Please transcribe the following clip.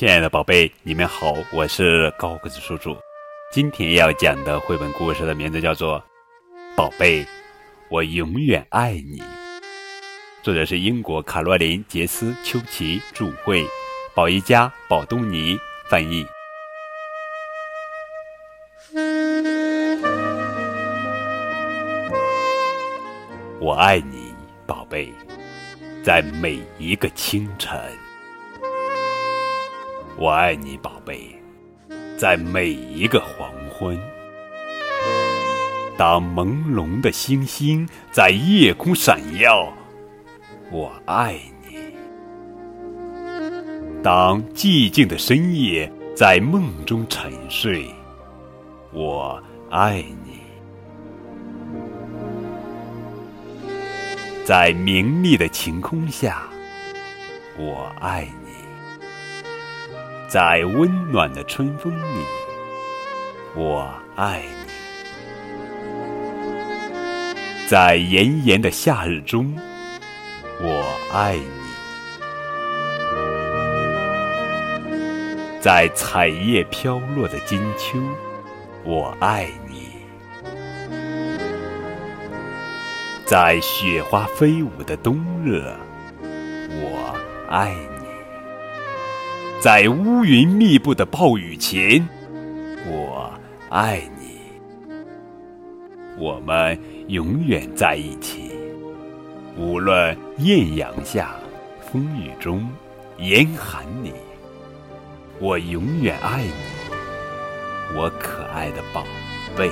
亲爱的宝贝，你们好，我是高个子叔叔。今天要讲的绘本故事的名字叫做《宝贝，我永远爱你》，作者是英国卡洛琳·杰斯·丘奇著绘，宝一家、宝东尼翻译。我爱你，宝贝，在每一个清晨。我爱你，宝贝，在每一个黄昏。当朦胧的星星在夜空闪耀，我爱你。当寂静的深夜在梦中沉睡，我爱你。在明丽的晴空下，我爱你。在温暖的春风里，我爱你。在炎炎的夏日中，我爱你。在彩叶飘落的金秋，我爱你。在雪花飞舞的冬日，我爱你。在乌云密布的暴雨前，我爱你。我们永远在一起，无论艳阳下、风雨中、严寒里，我永远爱你，我可爱的宝贝。